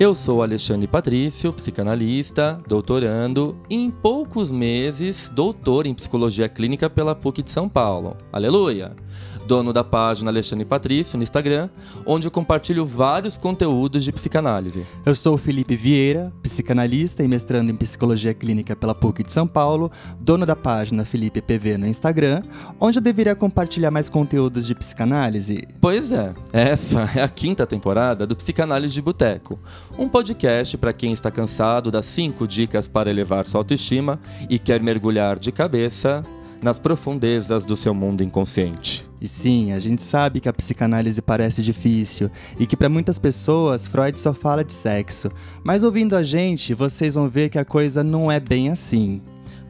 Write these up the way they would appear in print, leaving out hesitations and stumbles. Eu sou Alexandre Patrício, psicanalista, doutorando e em poucos meses doutor em psicologia clínica pela PUC de São Paulo. Aleluia! Dono da página Alexandre Patrício no Instagram, onde eu compartilho vários conteúdos de psicanálise. Eu sou o Felipe Vieira, psicanalista e mestrando em psicologia clínica pela PUC de São Paulo, dono da página Felipe PV no Instagram, onde eu deveria compartilhar mais conteúdos de psicanálise. Pois é, essa é a 5ª temporada do Psicanálise de Boteco. Um podcast para quem está cansado das 5 dicas para elevar sua autoestima e quer mergulhar de cabeça nas profundezas do seu mundo inconsciente. E sim, a gente sabe que a psicanálise parece difícil e que para muitas pessoas Freud só fala de sexo. Mas ouvindo a gente, vocês vão ver que a coisa não é bem assim.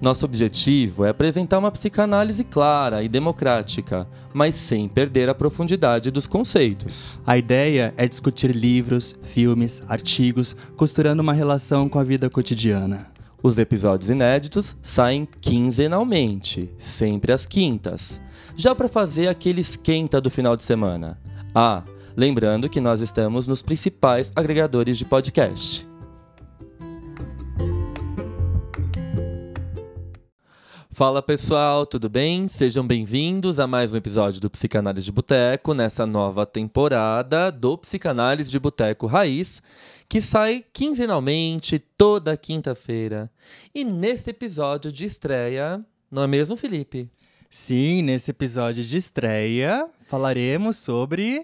Nosso objetivo é apresentar uma psicanálise clara e democrática, mas sem perder a profundidade dos conceitos. A ideia é discutir livros, filmes, artigos, costurando uma relação com a vida cotidiana. Os episódios inéditos saem quinzenalmente, sempre às quintas, já para fazer aquele esquenta do final de semana. Ah, lembrando que nós estamos nos principais agregadores de podcast. Fala pessoal, tudo bem? Sejam bem-vindos a mais um episódio do Psicanálise de Boteco, nessa nova temporada do Psicanálise de Boteco Raiz, que sai quinzenalmente, toda quinta-feira. E nesse episódio de estreia, não é mesmo, Felipe? Sim, nesse episódio de estreia falaremos sobre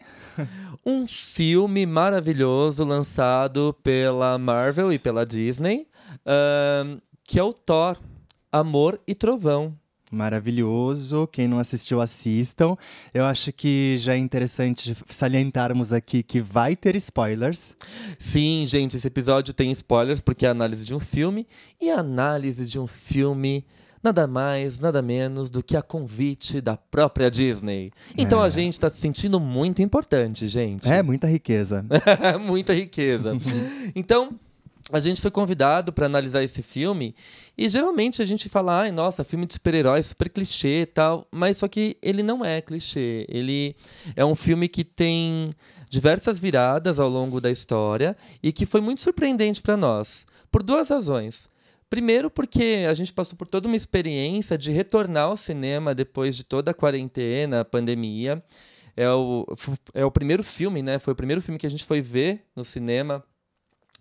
um filme maravilhoso lançado pela Marvel e pela Disney, que é o Thor: Amor e Trovão. Maravilhoso. Quem não assistiu, assistam. Eu acho que já é interessante salientarmos aqui que vai ter spoilers. Sim, gente, esse episódio tem spoilers porque é a análise de um filme. E a análise de um filme, nada mais, nada menos do que a convite da própria Disney. Então a gente tá se sentindo muito importante, gente. É, muita riqueza. Muita riqueza. Então, a gente foi convidado para analisar esse filme e geralmente a gente fala, ai, nossa, filme de super-herói, super clichê e tal, mas só que ele não é clichê, ele é um filme que tem diversas viradas ao longo da história e que foi muito surpreendente para nós, por duas razões. Primeiro, porque a gente passou por toda uma experiência de retornar ao cinema depois de toda a quarentena, a pandemia. É o primeiro filme, né? Foi o primeiro filme que a gente foi ver no cinema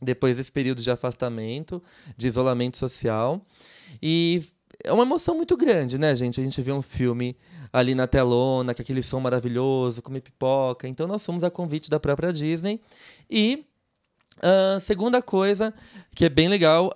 depois desse período de afastamento, de isolamento social. E é uma emoção muito grande, né, gente? A gente vê um filme ali na telona, com aquele som maravilhoso, comer pipoca. Então, nós fomos a convite da própria Disney. E segunda coisa, que é bem legal,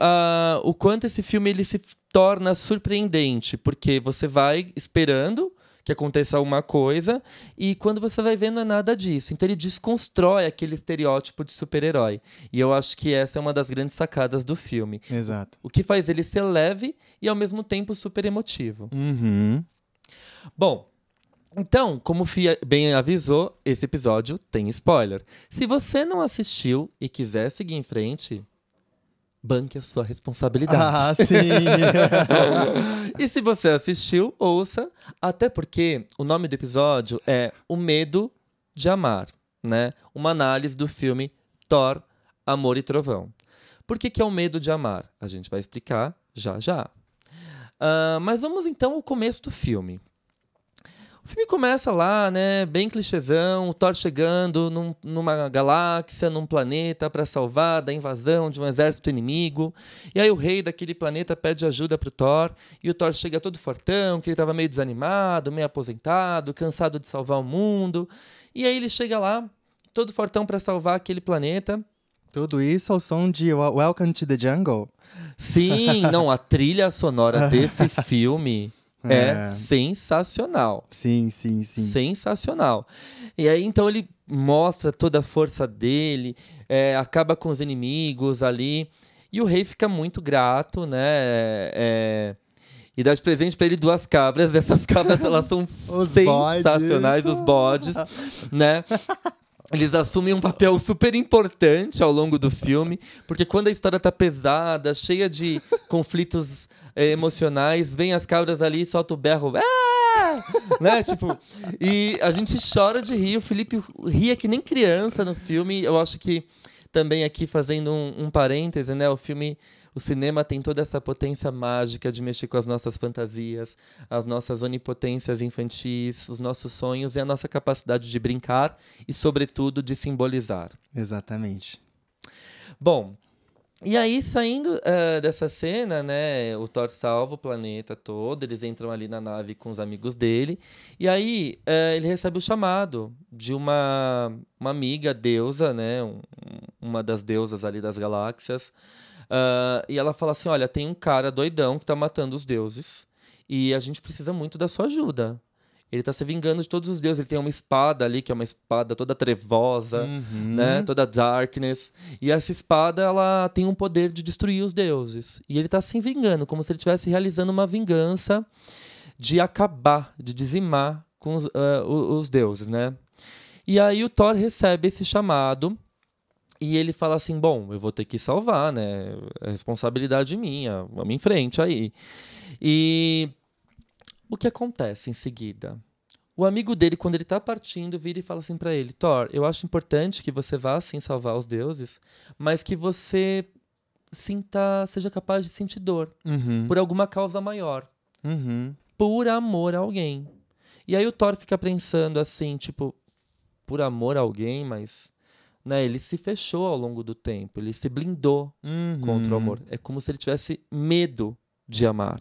o quanto esse filme ele se torna surpreendente, porque você vai esperando que aconteça alguma coisa, e quando você vai ver, não é nada disso. Então ele desconstrói aquele estereótipo de super-herói. E eu acho que essa é uma das grandes sacadas do filme. Exato. O que faz ele ser leve e, ao mesmo tempo, super emotivo. Uhum. Bom, então, como o Fia bem avisou, esse episódio tem spoiler. Se você não assistiu e quiser seguir em frente, banque a sua responsabilidade. Ah, sim! E se você assistiu, ouça. Até porque o nome do episódio é O Medo de Amar, né? Uma análise do filme Thor, Amor e Trovão. Por que que é o medo de amar? A gente vai explicar já já. Mas vamos então ao começo do filme. O filme começa lá, né, bem clichêzão, o Thor chegando numa galáxia, num planeta para salvar da invasão de um exército inimigo. E aí o rei daquele planeta pede ajuda pro Thor e o Thor chega todo fortão, que ele tava meio desanimado, meio aposentado, cansado de salvar o mundo. E aí ele chega lá, todo fortão para salvar aquele planeta. Tudo isso ao som de Welcome to the Jungle. Sim, não, a trilha sonora desse filme é sensacional. Sim, sim, sim. Sensacional. E aí, então, ele mostra toda a força dele, acaba com os inimigos ali. E o rei fica muito grato, né? E dá de presente pra ele 2 cabras. Essas cabras, elas são os sensacionais, bodes. Os bodes, né? Eles assumem um papel super importante ao longo do filme, porque quando a história tá pesada, cheia de conflitos emocionais, vem as cabras ali e solta o berro. Ah! Né? Tipo, e a gente chora de rir. O Felipe ria que nem criança no filme. Eu acho que também aqui fazendo um parêntese, né? O filme, o cinema tem toda essa potência mágica de mexer com as nossas fantasias, as nossas onipotências infantis, os nossos sonhos e a nossa capacidade de brincar e, sobretudo, de simbolizar. Exatamente. Bom, e aí, saindo dessa cena, né, o Thor salva o planeta todo, eles entram ali na nave com os amigos dele, e aí ele recebe o chamado de uma amiga deusa, né, uma das deusas ali das galáxias, e ela fala assim, olha, tem um cara doidão que tá matando os deuses, e a gente precisa muito da sua ajuda. Ele tá se vingando de todos os deuses. Ele tem uma espada ali, que é uma espada toda trevosa, né? Toda darkness. E essa espada, ela tem um poder de destruir os deuses. E ele tá se vingando, como se ele estivesse realizando uma vingança de acabar, de dizimar com os deuses, né? E aí o Thor recebe esse chamado e ele fala assim, bom, eu vou ter que salvar, né? É responsabilidade minha, vamos em frente aí. E... o que acontece em seguida? O amigo dele, quando ele tá partindo, vira e fala assim pra ele, Thor, eu acho importante que você vá, sim, salvar os deuses, mas que você seja capaz de sentir dor por alguma causa maior, por amor a alguém. E aí o Thor fica pensando assim, tipo, por amor a alguém, mas... né, ele se fechou ao longo do tempo, ele se blindou contra o amor. É como se ele tivesse medo de amar.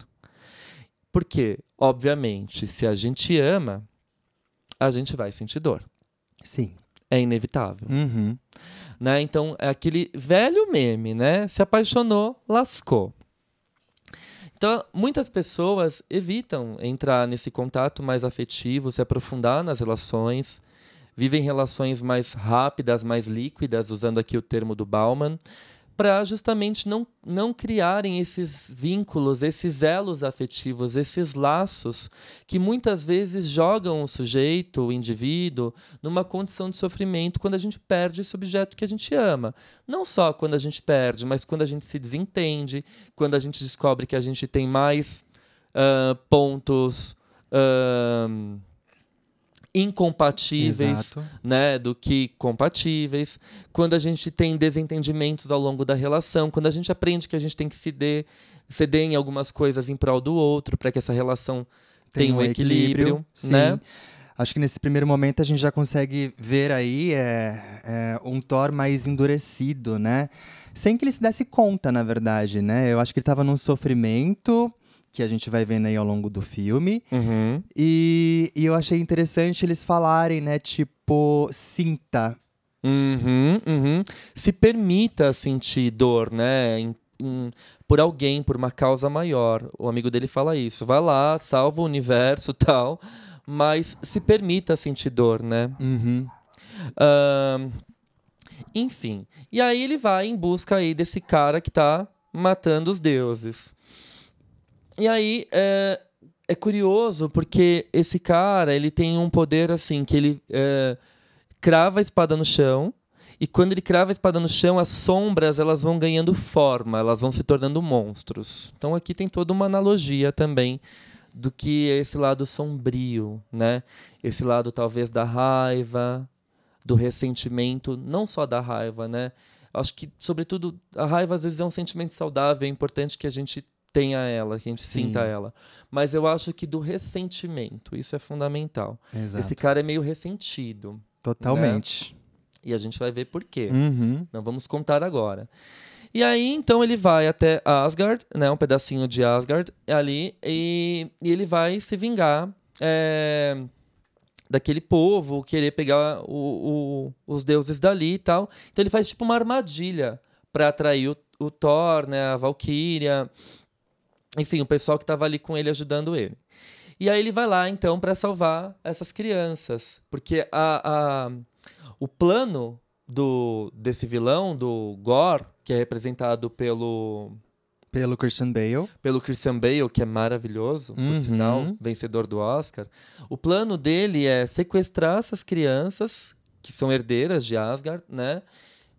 Porque, obviamente, se a gente ama, a gente vai sentir dor. Sim. É inevitável. Né? Então, é aquele velho meme, né? Se apaixonou, lascou. Então, muitas pessoas evitam entrar nesse contato mais afetivo, se aprofundar nas relações, vivem relações mais rápidas, mais líquidas, usando aqui o termo do Bauman, para justamente não criarem esses vínculos, esses elos afetivos, esses laços que muitas vezes jogam o sujeito, o indivíduo, numa condição de sofrimento quando a gente perde esse objeto que a gente ama. Não só quando a gente perde, mas quando a gente se desentende, quando a gente descobre que a gente tem mais pontos... incompatíveis, né, do que compatíveis, quando a gente tem desentendimentos ao longo da relação, quando a gente aprende que a gente tem que ceder em algumas coisas em prol do outro, para que essa relação tenha um equilíbrio, né? Sim. Acho que nesse primeiro momento a gente já consegue ver aí um Thor mais endurecido, né? Sem que ele se desse conta, na verdade, né? Eu acho que ele estava num sofrimento... que a gente vai vendo aí ao longo do filme. E eu achei interessante eles falarem, né? Tipo, sinta. Se permita sentir dor, né? Por alguém, por uma causa maior. O amigo dele fala isso. Vai lá, salva o universo e tal. Mas se permita sentir dor, né? Enfim. E aí ele vai em busca aí desse cara que tá matando os deuses. E aí, é curioso, porque esse cara, ele tem um poder, assim, que ele crava a espada no chão, e quando ele crava a espada no chão, as sombras, elas vão ganhando forma, elas vão se tornando monstros. Então, aqui tem toda uma analogia também do que é esse lado sombrio, né? Esse lado, talvez, da raiva, do ressentimento, não só da raiva, né? Acho que, sobretudo, a raiva, às vezes, é um sentimento saudável, é importante que a gente... tenha ela, que a gente sinta ela. Mas eu acho que do ressentimento, isso é fundamental. Exato. Esse cara é meio ressentido. Totalmente. Né? E a gente vai ver por quê. Não vamos contar agora. E aí, então, ele vai até Asgard, né? Um pedacinho de Asgard ali, e ele vai se vingar daquele povo, querer pegar os deuses dali e tal. Então ele faz tipo uma armadilha para atrair o Thor, né? A Valquíria... enfim, o pessoal que estava ali com ele, ajudando ele. E aí ele vai lá, então, para salvar essas crianças. Porque o plano desse vilão, do Gorr, que é representado pelo Christian Bale. Pelo Christian Bale, que é maravilhoso, por sinal, vencedor do Oscar. O plano dele é sequestrar essas crianças, que são herdeiras de Asgard, né?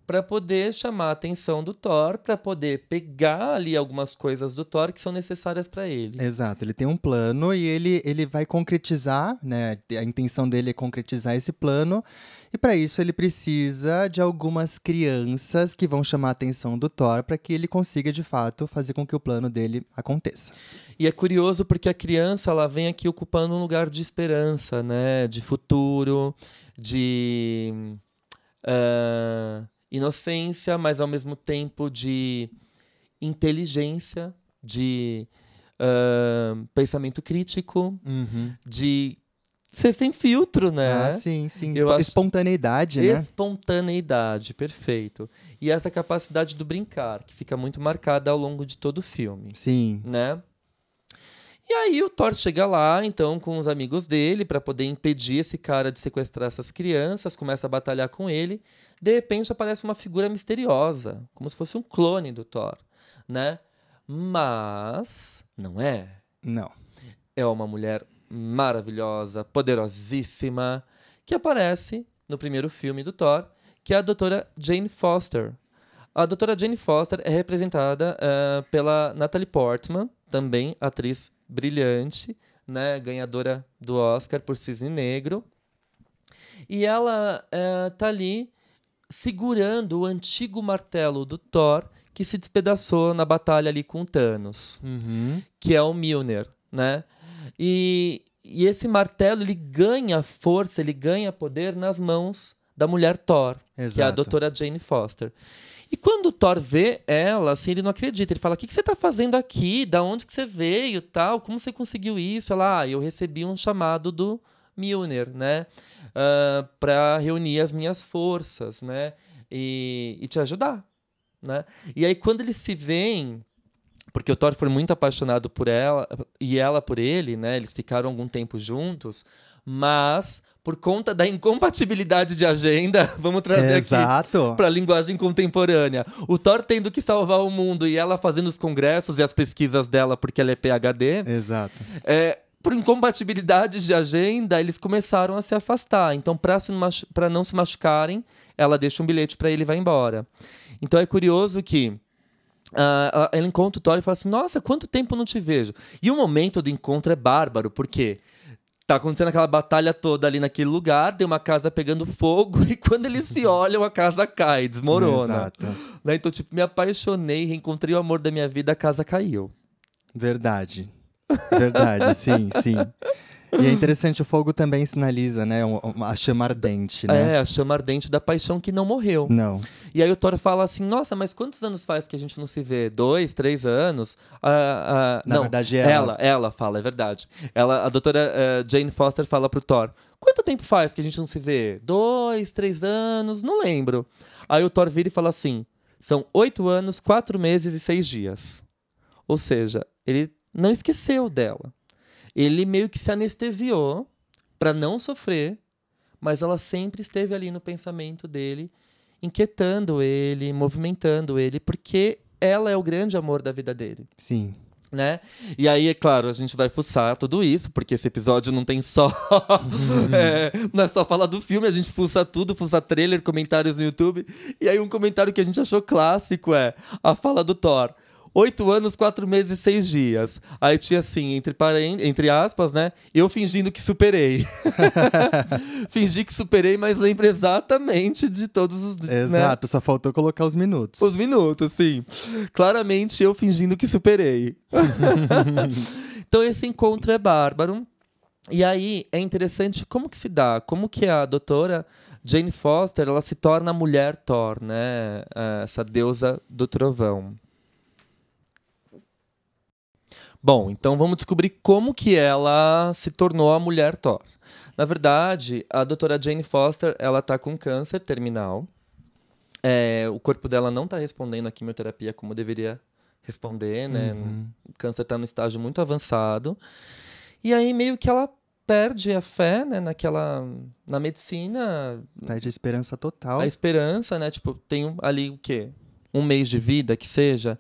para poder chamar a atenção do Thor, para poder pegar ali algumas coisas do Thor que são necessárias para ele. Exato, ele tem um plano e ele vai concretizar, né? A intenção dele é concretizar esse plano, e para isso ele precisa de algumas crianças que vão chamar a atenção do Thor para que ele consiga, de fato, fazer com que o plano dele aconteça. E é curioso porque a criança, ela vem aqui ocupando um lugar de esperança, né? De futuro, de... inocência, mas ao mesmo tempo de inteligência, de pensamento crítico, de ser sem filtro, né? Ah, sim, sim. Espontaneidade, né? Espontaneidade, perfeito. E essa capacidade do brincar, que fica muito marcada ao longo de todo o filme. Sim. Né? E aí o Thor chega lá, então, com os amigos dele para poder impedir esse cara de sequestrar essas crianças, começa a batalhar com ele. De repente aparece uma figura misteriosa, como se fosse um clone do Thor, né? Mas não é. Não. É uma mulher maravilhosa, poderosíssima, que aparece no primeiro filme do Thor, que é a doutora Jane Foster. A doutora Jane Foster é representada pela Natalie Portman, também atriz brilhante, né? Ganhadora do Oscar por Cisne Negro. E ela tá ali segurando o antigo martelo do Thor, que se despedaçou na batalha ali com o Thanos, que é o Mjolnir, né? E esse martelo, ele ganha força, ele ganha poder nas mãos da mulher Thor, que é a doutora Jane Foster. E quando o Thor vê ela, assim, ele não acredita. Ele fala, o que você tá fazendo aqui? Da onde que você veio? Tal? Como você conseguiu isso? Ela, eu recebi um chamado do Mjolnir, né? Para reunir as minhas forças, né? E te ajudar, né? E aí, quando eles se veem, porque o Thor foi muito apaixonado por ela e ela por ele, né? Eles ficaram algum tempo juntos, mas... por conta da incompatibilidade de agenda, vamos trazer aqui para a linguagem contemporânea. O Thor tendo que salvar o mundo e ela fazendo os congressos e as pesquisas dela, porque ela é PhD. Exato. Por incompatibilidades de agenda, eles começaram a se afastar. Então, para não se machucarem, ela deixa um bilhete para ele e vai embora. Então, é curioso que... ela encontra o Thor e fala assim, nossa, quanto tempo não te vejo. E o momento do encontro é bárbaro, por quê? Tá acontecendo aquela batalha toda ali naquele lugar, tem uma casa pegando fogo, e quando eles se olham, a casa cai, desmorona. Exato. Né? Então, tipo, me apaixonei, reencontrei o amor da minha vida, a casa caiu. Verdade. Verdade, sim, sim. E é interessante, o fogo também sinaliza, né? A chama ardente, né? A chama ardente da paixão que não morreu. Não. E aí o Thor fala assim, nossa, mas quantos anos faz que a gente não se vê? 2, 3 anos? Na verdade, ela fala, é verdade. Ela, a doutora Jane Foster fala pro Thor, quanto tempo faz que a gente não se vê? 2, 3 anos? Não lembro. Aí o Thor vira e fala assim, são 8 anos, 4 meses e 6 dias. Ou seja, ele não esqueceu dela. Ele meio que se anestesiou para não sofrer, mas ela sempre esteve ali no pensamento dele, inquietando ele, movimentando ele, porque ela é o grande amor da vida dele. Sim. Né? E aí, é claro, a gente vai fuçar tudo isso, porque esse episódio não tem só... não é só falar do filme, a gente fuça tudo, fuça trailer, comentários no YouTube. E aí um comentário que a gente achou clássico é a fala do Thor. 8 anos, 4 meses e 6 dias. Aí tinha assim, entre aspas, né? Eu fingindo que superei. Fingi que superei, mas lembro exatamente de todos os... Exato, né? Só faltou colocar os minutos. Os minutos, sim. Claramente eu fingindo que superei. Então esse encontro é bárbaro. E aí é interessante como que se dá, como que a doutora Jane Foster, ela se torna a mulher Thor, né? Essa deusa do trovão. Bom, então vamos descobrir como que ela se tornou a mulher Thor. Na verdade, a doutora Jane Foster, ela tá com câncer terminal. O corpo dela não tá respondendo à quimioterapia como deveria responder, né? O câncer tá num estágio muito avançado. E aí meio que ela perde a fé, né? Na medicina. Perde a esperança total. A esperança, né? Tipo, tem ali o quê? Um mês de vida, que seja...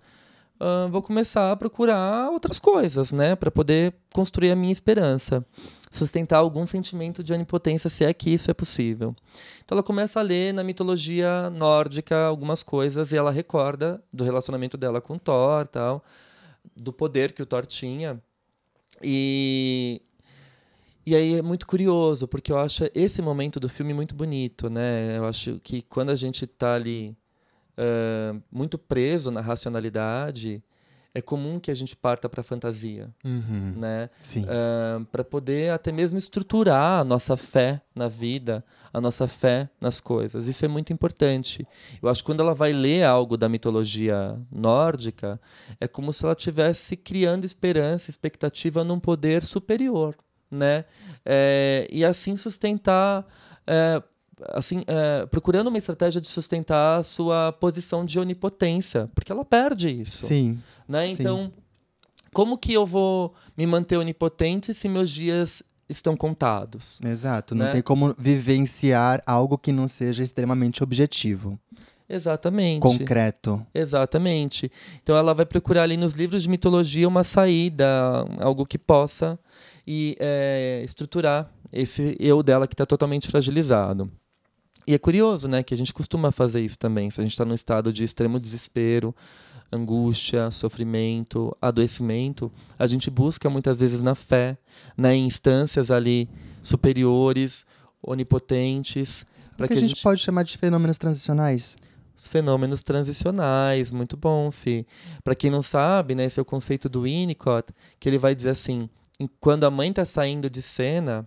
vou começar a procurar outras coisas, né? Para poder construir a minha esperança. Sustentar algum sentimento de onipotência, se é que isso é possível. Então ela começa a ler na mitologia nórdica algumas coisas e ela recorda do relacionamento dela com Thor, tal, do poder que o Thor tinha. E aí é muito curioso, porque eu acho esse momento do filme muito bonito, né? Eu acho que quando a gente está ali muito preso na racionalidade, é comum que a gente parta para a fantasia, né? Para poder até mesmo estruturar a nossa fé na vida, a nossa fé nas coisas. Isso é muito importante. Eu acho que quando ela vai ler algo da mitologia nórdica, é como se ela estivesse criando esperança, expectativa num poder superior, né? E assim sustentar... procurando uma estratégia de sustentar a sua posição de onipotência, porque ela perde isso. Sim, né? Então, como que eu vou me manter onipotente se meus dias estão contados? Exato, né? Não tem como vivenciar algo que não seja extremamente objetivo. Exatamente. Concreto. Exatamente. Então ela vai procurar ali nos livros de mitologia uma saída, algo que possa estruturar esse eu dela que está totalmente fragilizado. E é curioso, né, que a gente costuma fazer isso também. Se a gente está num estado de extremo desespero, angústia, sofrimento, adoecimento, a gente busca muitas vezes na fé, né, em instâncias ali superiores, onipotentes. Para que a gente pode chamar de fenômenos transicionais? Os fenômenos transicionais, muito bom, Fih. Para quem não sabe, né, esse é o conceito do Winnicott, que ele vai dizer assim, quando a mãe está saindo de cena...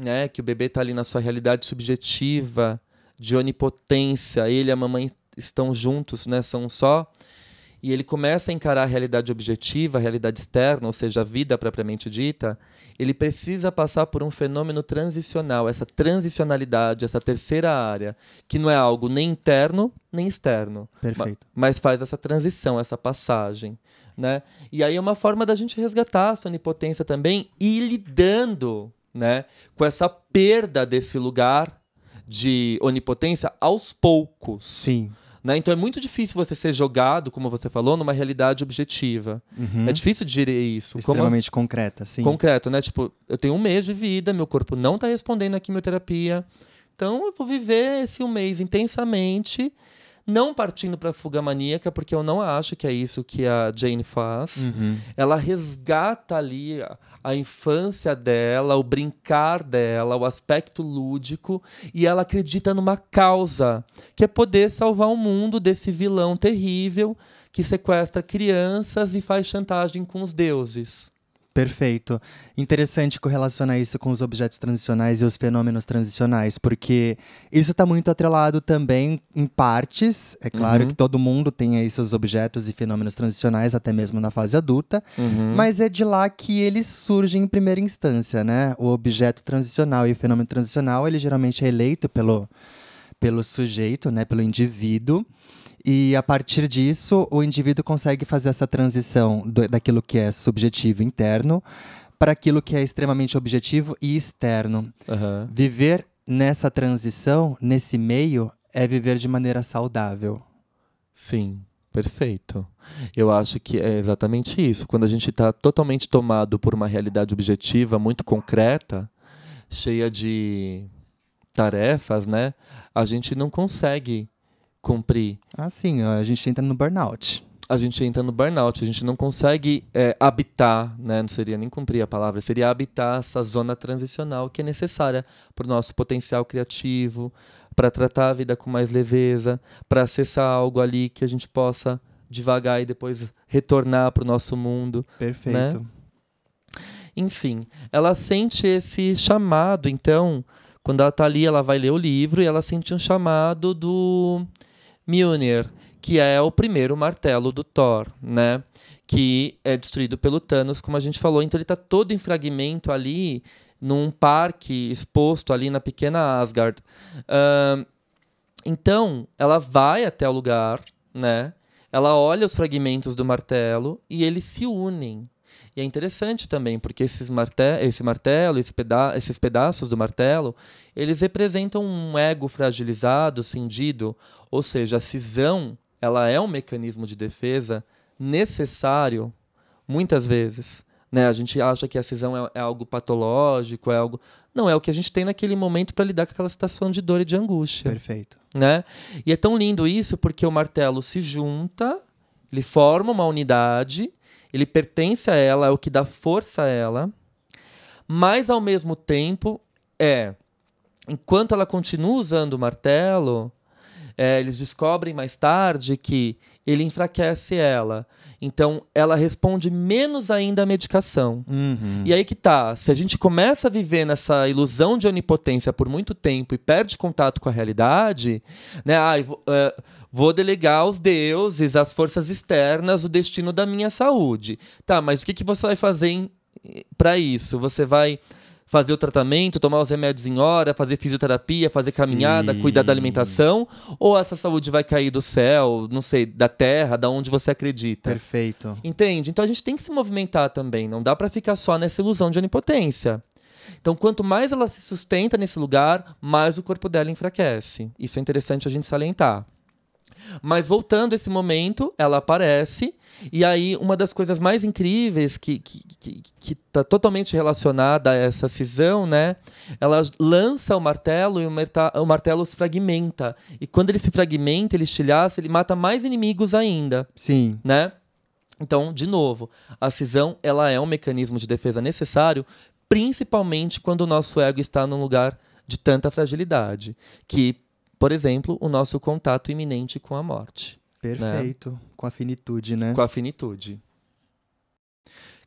Né, que o bebê está ali na sua realidade subjetiva, de onipotência, ele e a mamãe estão juntos, né, são um só, e ele começa a encarar a realidade objetiva, a realidade externa, ou seja, a vida propriamente dita, ele precisa passar por um fenômeno transicional, essa transicionalidade, essa terceira área, que não é algo nem interno, nem externo. Perfeito. Mas faz essa transição, essa passagem, né? E aí é uma forma da gente resgatar essa onipotência também, e lidando... Né? Com essa perda desse lugar de onipotência aos poucos. Sim. Né? Então é muito difícil você ser jogado, como você falou, numa realidade objetiva. É difícil digerir isso. Extremamente concreta, sim. Concreto, né? Tipo, eu tenho um mês de vida, meu corpo não está respondendo à quimioterapia, então eu vou viver esse um mês intensamente, não partindo para a fuga maníaca, porque eu não acho que é isso que a Jane faz. Ela resgata ali a infância dela, o brincar dela, o aspecto lúdico, e ela acredita numa causa, que é poder salvar o mundo desse vilão terrível que sequestra crianças e faz chantagem com os deuses. Perfeito. Interessante correlacionar isso com os objetos transicionais e os fenômenos transicionais, porque isso está muito atrelado também em partes. É claro que todo mundo tem aí seus objetos e fenômenos transicionais, até mesmo na fase adulta, mas é de lá que eles surgem em primeira instância, né? O objeto transicional e o fenômeno transicional, ele geralmente é eleito pelo sujeito, né? Pelo indivíduo. E a partir disso, o indivíduo consegue fazer essa transição daquilo que é subjetivo interno para aquilo que é extremamente objetivo e externo. Viver nessa transição, nesse meio, é viver de maneira saudável. Sim, perfeito. Eu acho que é exatamente isso. Quando a gente está totalmente tomado por uma realidade objetiva muito concreta, cheia de tarefas, né? A gente não consegue... cumprir. Ah, sim, a gente entra no burnout. A gente não consegue habitar, né? Não seria nem cumprir a palavra, seria habitar essa zona transicional que é necessária para o nosso potencial criativo, para tratar a vida com mais leveza, para acessar algo ali que a gente possa devagar e depois retornar para o nosso mundo. Perfeito. Né? Enfim, ela sente esse chamado, então, quando ela está ali, ela vai ler o livro e ela sente um chamado do... Mjolnir, que é o primeiro martelo do Thor, né? Que é destruído pelo Thanos, como a gente falou. Então ele está todo em fragmento ali, num parque exposto ali na pequena Asgard. Então, ela vai até o lugar, né? Ela olha os fragmentos do martelo e eles se unem. E é interessante também, porque esses pedaços do martelo, eles representam um ego fragilizado, cindido, ou seja, a cisão, ela é um mecanismo de defesa necessário, muitas vezes, né? A gente acha que a cisão é algo patológico, é algo... Não, é o que a gente tem naquele momento para lidar com aquela situação de dor e de angústia. Perfeito. Né? E é tão lindo isso porque o martelo se junta, ele forma uma unidade, ele pertence a ela, é o que dá força a ela, mas ao mesmo tempo, enquanto ela continua usando o martelo... eles descobrem mais tarde que ele enfraquece ela. Então, ela responde menos ainda à medicação. Uhum. E aí que tá. Se a gente começa a viver nessa ilusão de onipotência por muito tempo e perde contato com a realidade, né? Vou delegar aos deuses, às forças externas, o destino da minha saúde. Tá, mas o que você vai fazer para isso? Você vai... fazer o tratamento, tomar os remédios em hora, fazer fisioterapia, fazer caminhada, cuidar da alimentação, ou essa saúde vai cair do céu, não sei, da terra, da onde você acredita. Perfeito. Entende? Então a gente tem que se movimentar também, não dá pra ficar só nessa ilusão de onipotência. Então quanto mais ela se sustenta nesse lugar, mais o corpo dela enfraquece. Isso é interessante a gente salientar. Mas voltando a esse momento, ela aparece, e aí uma das coisas mais incríveis que tá totalmente relacionada a essa cisão, né? Ela lança o martelo e o martelo se fragmenta. E quando ele se fragmenta, ele estilhaça, ele mata mais inimigos ainda. Sim. Né? Então, de novo, a cisão ela é um mecanismo de defesa necessário, principalmente quando o nosso ego está num lugar de tanta fragilidade, que... Por exemplo, o nosso contato iminente com a morte. Perfeito. Né? Com a finitude, né? Com a finitude.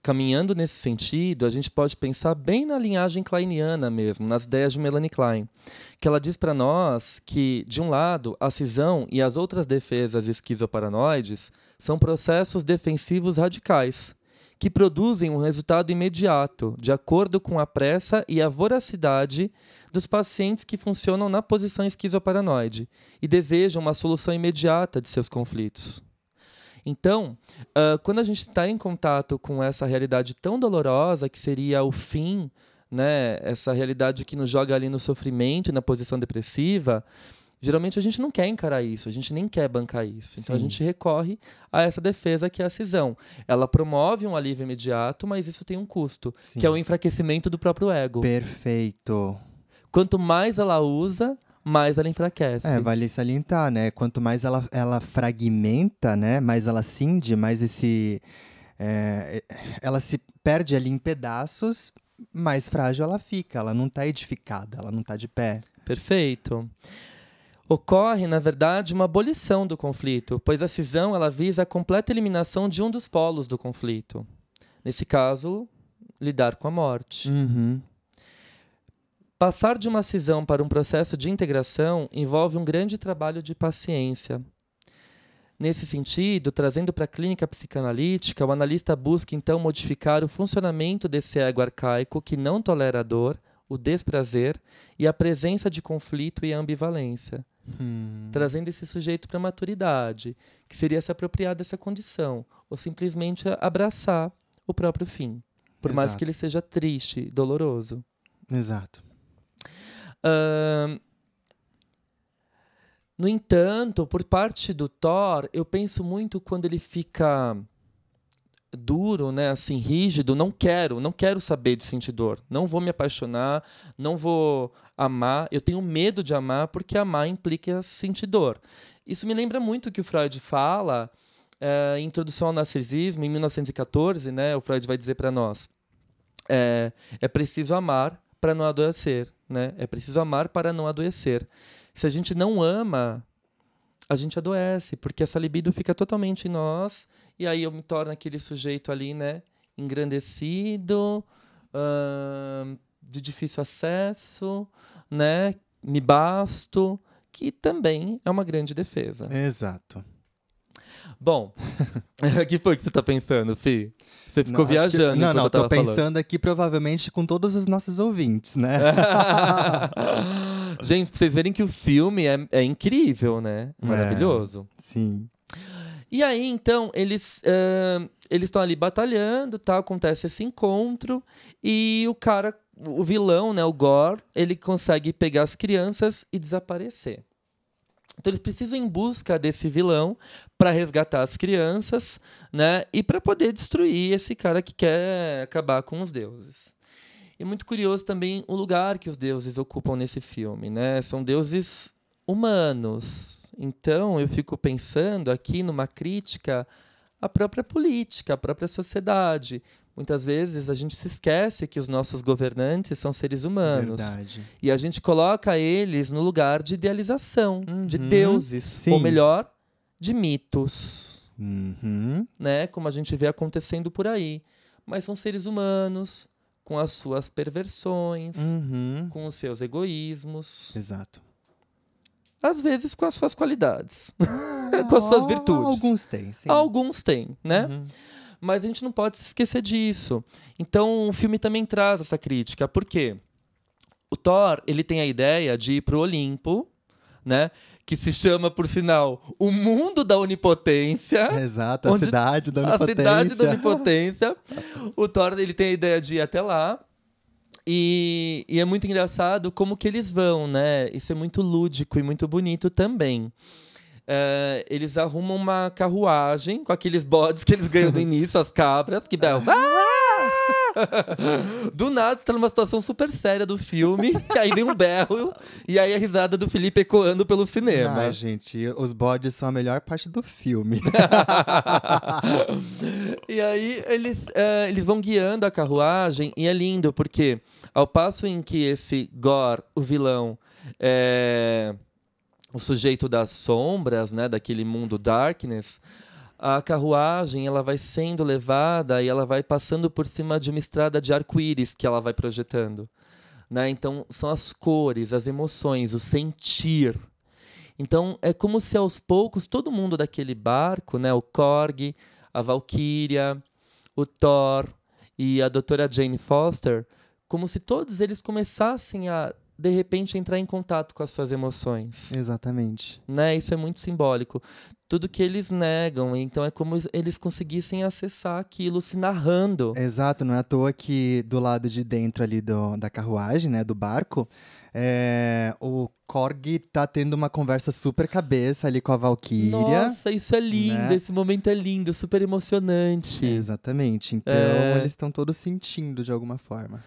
Caminhando nesse sentido, a gente pode pensar bem na linhagem kleiniana mesmo, nas ideias de Melanie Klein, que ela diz para nós que, de um lado, a cisão e as outras defesas esquizoparanoides são processos defensivos radicais, que produzem um resultado imediato, de acordo com a pressa e a voracidade dos pacientes que funcionam na posição esquizoparanoide e desejam uma solução imediata de seus conflitos. Então, quando a gente está em contato com essa realidade tão dolorosa, que seria o fim, né, essa realidade que nos joga ali no sofrimento e na posição depressiva, geralmente a gente não quer encarar isso, a gente nem quer bancar isso. Então, sim, a gente recorre a essa defesa que é a cisão. Ela promove um alívio imediato, mas isso tem um custo, sim, que é o enfraquecimento do próprio ego. Perfeito. Quanto mais ela usa, mais ela enfraquece. Vale salientar, né? Quanto mais ela fragmenta, né? Mais ela cinde, mais ela se perde ali em pedaços, mais frágil ela fica. Ela não está edificada, ela não está de pé. Perfeito. Ocorre, na verdade, uma abolição do conflito, pois a cisão ela visa a completa eliminação de um dos polos do conflito. Nesse caso, lidar com a morte. Uhum. Passar de uma cisão para um processo de integração envolve um grande trabalho de paciência. Nesse sentido, trazendo para a clínica psicanalítica, o analista busca, então, modificar o funcionamento desse ego arcaico que não tolera a dor, o desprazer e a presença de conflito e ambivalência. Trazendo esse sujeito para a maturidade, que seria se apropriar dessa condição, ou simplesmente abraçar o próprio fim, por Exato. Mais que ele seja triste, doloroso. Exato. No entanto, por parte do Thor, eu penso muito quando ele fica duro, né, assim, rígido, não quero saber de sentir dor, não vou me apaixonar, não vou amar, eu tenho medo de amar porque amar implica sentir dor. Isso me lembra muito o que o Freud fala em Introdução ao Narcisismo, em 1914, né, o Freud vai dizer para nós, é preciso amar para não adoecer, né? É preciso amar para não adoecer. Se a gente não ama, a gente adoece, porque essa libido fica totalmente em nós, e aí eu me torno aquele sujeito ali, né? Engrandecido, de difícil acesso, né? Me basto, que também é uma grande defesa. Exato. Bom, o que foi que você está pensando, Fih? Você ficou viajando. Não, estou pensando aqui provavelmente com todos os nossos ouvintes, né? Gente, pra vocês verem que o filme é incrível, né? Maravilhoso. Sim. E aí, então, eles estão ali batalhando, tá? Acontece esse encontro e o cara, o vilão, né? O Gorr, ele consegue pegar as crianças e desaparecer. Então eles precisam ir em busca desse vilão para resgatar as crianças, né? E para poder destruir esse cara que quer acabar com os deuses. E é muito curioso também o lugar que os deuses ocupam nesse filme, né? São deuses humanos. Então eu fico pensando aqui numa crítica à própria política, à própria sociedade. Muitas vezes a gente se esquece que os nossos governantes são seres humanos. Verdade. E a gente coloca eles no lugar de idealização, de deuses, sim, ou melhor, de mitos. Né? Como a gente vê acontecendo por aí. Mas são seres humanos, com as suas perversões, com os seus egoísmos. Exato. Às vezes com as suas qualidades, com as suas virtudes. Alguns têm, sim. Alguns têm, né? Mas a gente não pode se esquecer disso. Então, o filme também traz essa crítica. Por quê? O Thor, ele tem a ideia de ir para o Olimpo, né? Que se chama, por sinal, o mundo da onipotência. Exato, a cidade da onipotência. A cidade da onipotência. O Thor, ele tem a ideia de ir até lá. E é muito engraçado como que eles vão, né? Isso é muito lúdico e muito bonito também. Eles arrumam uma carruagem com aqueles bodes que eles ganham no início, as cabras, que dão... Do nada, você tá numa situação super séria do filme, e aí vem um berro, e aí a risada do Felipe ecoando pelo cinema. Ai, gente, os bodes são a melhor parte do filme. E aí eles vão guiando a carruagem, e é lindo, porque ao passo em que esse Gorr, o vilão, o sujeito das sombras, né, daquele mundo darkness, a carruagem ela vai sendo levada e ela vai passando por cima de uma estrada de arco-íris que ela vai projetando, né? Então, são as cores, as emoções, o sentir. Então, é como se aos poucos todo mundo daquele barco, né, o Korg, a Valquíria, o Thor e a doutora Jane Foster, como se todos eles começassem a de repente entrar em contato com as suas emoções. Exatamente. Né? Isso é muito simbólico. Tudo que eles negam, então é como eles conseguissem acessar aquilo se narrando. Exato, não é à toa que do lado de dentro ali da carruagem, né, do barco, o Korg tá tendo uma conversa super cabeça ali com a Valquíria. Nossa, isso é lindo, né? Esse momento é lindo, super emocionante. Exatamente, então eles estão todos sentindo de alguma forma.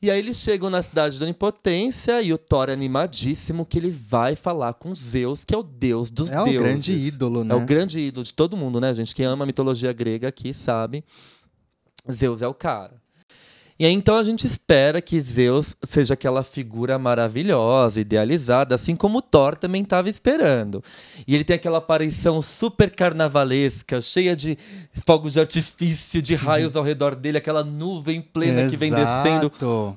E aí eles chegam na cidade da onipotência e o Thor é animadíssimo que ele vai falar com Zeus, que é o deus dos deuses. É o grande ídolo, né? É o grande ídolo de todo mundo, né, gente? Quem ama a mitologia grega aqui sabe. Zeus é o cara. E aí então a gente espera que Zeus seja aquela figura maravilhosa, idealizada, assim como o Thor também estava esperando. E ele tem aquela aparição super carnavalesca, cheia de fogos de artifício, de raios ao redor dele, aquela nuvem plena que vem descendo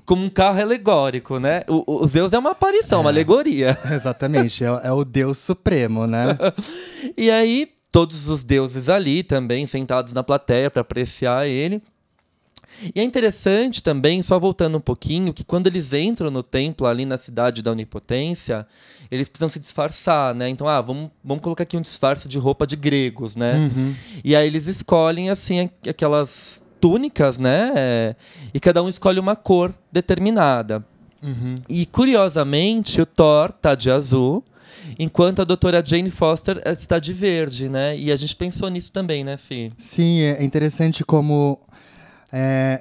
como um carro alegórico, né? O Zeus é uma aparição, uma alegoria. Exatamente, é o Deus supremo, né? E aí todos os deuses ali também, sentados na plateia para apreciar ele. E é interessante também, só voltando um pouquinho, que quando eles entram no templo ali na cidade da onipotência, eles precisam se disfarçar, né? Então, vamos colocar aqui um disfarce de roupa de gregos, né? E aí eles escolhem, assim, aquelas túnicas, né? E cada um escolhe uma cor determinada. E, curiosamente, o Thor tá de azul, enquanto a doutora Jane Foster está de verde, né? E a gente pensou nisso também, né, Fih? Sim, é interessante como...